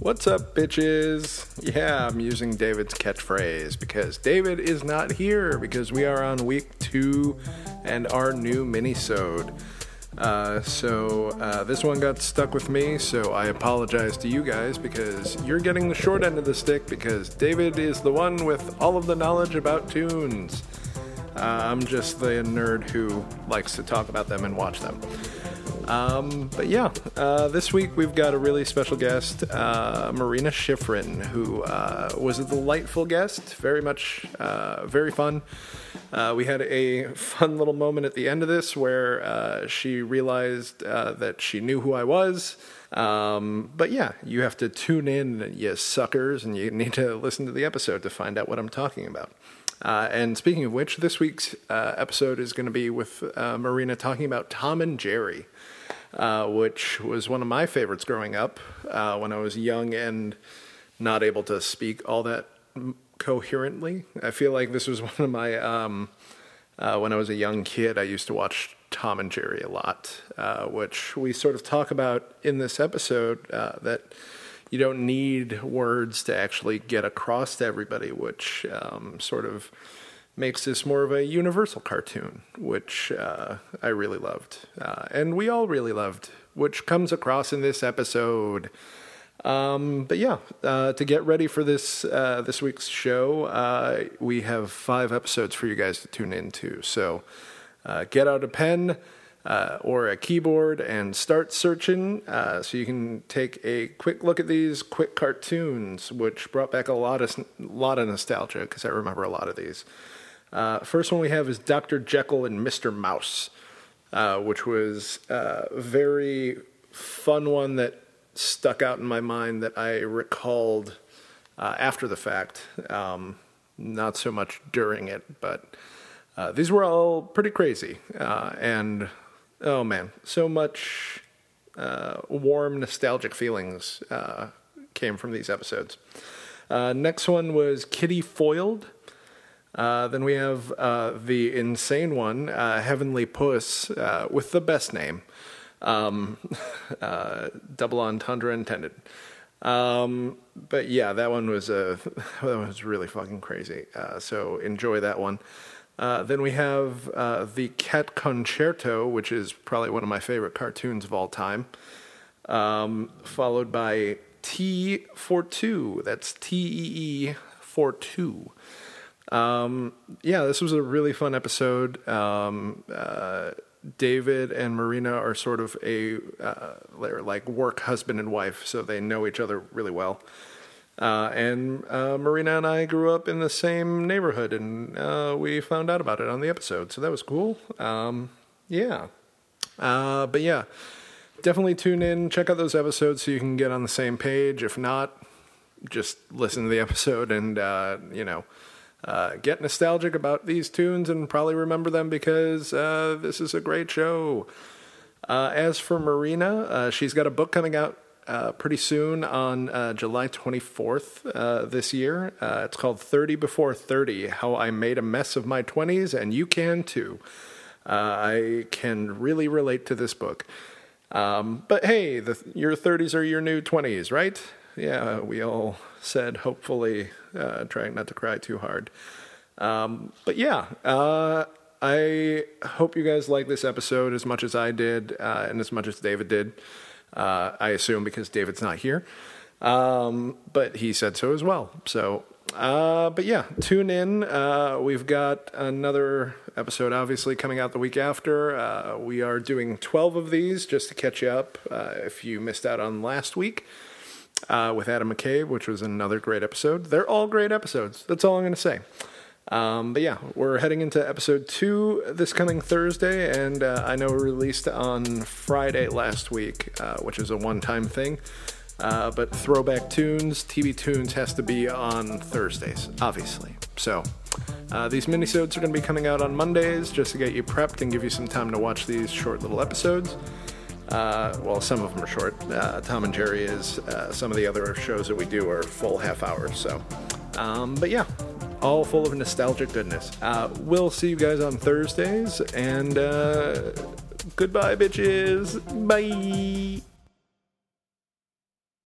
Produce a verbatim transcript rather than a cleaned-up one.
What's up, bitches? Yeah, I'm using David's catchphrase because David is not here because we are on week two and our new minisode. Uh, so uh, this one got stuck with me, so I apologize to you guys because you're getting the short end of the stick because David is the one with all of the knowledge about tunes. Uh, I'm just the nerd who likes to talk about them and watch them. Um, but yeah, uh, this week we've got a really special guest, uh, Marina Schifrin, who uh, was a delightful guest, very much, uh, very fun. Uh, we had a fun little moment at the end of this where uh, she realized uh, that she knew who I was. Um, but yeah, you have to tune in, you suckers, and you need to listen to the episode to find out what I'm talking about. Uh, and speaking of which, this week's uh, episode is going to be with uh, Marina talking about Tom and Jerry, uh, which was one of my favorites growing up uh, when I was young and not able to speak all that m- coherently. I feel like this was one of my, um, uh, when I was a young kid, I used to watch Tom and Jerry a lot, uh, which we sort of talk about in this episode uh, that you don't need words to actually get across to everybody, which um, sort of makes this more of a universal cartoon, which uh, I really loved. Uh, and we all really loved, which comes across in this episode. Um, but yeah, uh, to get ready for this uh, this week's show, uh, we have five episodes for you guys to tune into. So uh, get out a pen Uh, or a keyboard and start searching uh, so you can take a quick look at these quick cartoons, which brought back a lot of lot of nostalgia because I remember a lot of these. Uh, first one we have is Doctor Jekyll and Mister Mouse, uh, which was a very fun one that stuck out in my mind that I recalled uh, after the fact, um, not so much during it, but uh, these were all pretty crazy uh, and oh, man, so much uh, warm, nostalgic feelings uh, came from these episodes. Uh, next one was Kitty Foiled. Uh, then we have uh, the insane one, uh, Heavenly Puss, uh, with the best name. Um, uh, double entendre intended. Um, but yeah, that one was uh, that one was really fucking crazy. Uh, so enjoy that one. Uh, then we have uh, the Cat Concerto, which is probably one of my favorite cartoons of all time, um, followed by T for two. That's T E E for two. Um, yeah, this was a really fun episode. Um, uh, David and Marina are sort of a uh, they're like work husband and wife, so they know each other really well. Uh, and uh, Marina and I grew up in the same neighborhood, and uh, we found out about it on the episode, so that was cool. Um, yeah. Uh, but yeah, definitely tune in, check out those episodes so you can get on the same page. If not, just listen to the episode and, uh, you know, uh, get nostalgic about these tunes and probably remember them because uh, this is a great show. Uh, as for Marina, uh, she's got a book coming out Uh, pretty soon on uh, July twenty-fourth uh, this year. Uh, it's called thirty Before thirty, How I Made a Mess of My twenties, and You Can Too. Uh, I can really relate to this book. Um, but hey, the, your thirties are your new twenties, right? Yeah, we all said, hopefully, uh, trying not to cry too hard. Um, but yeah, uh, I hope you guys like this episode as much as I did uh, and as much as David did. Uh, I assume because David's not here, um, but he said so as well. So, uh, but yeah, tune in. Uh, we've got another episode, obviously, coming out the week after. Uh, we are doing twelve of these just to catch you up uh, if you missed out on last week uh, with Adam McKay, which was another great episode. They're all great episodes. That's all I'm going to say. Um, but yeah, we're heading into episode two this coming Thursday, and uh, I know we released on Friday last week, uh, which is a one-time thing, uh, but Throwback Tunes, T V Tunes has to be on Thursdays, obviously. So uh, these minisodes are going to be coming out on Mondays just to get you prepped and give you some time to watch these short little episodes. Uh, well, some of them are short. Uh, Tom and Jerry is. Uh, some of the other shows that we do are full half hours, so. Um, but yeah. All full of nostalgic goodness. Uh, we'll see you guys on Thursdays, and uh, goodbye, bitches. Bye.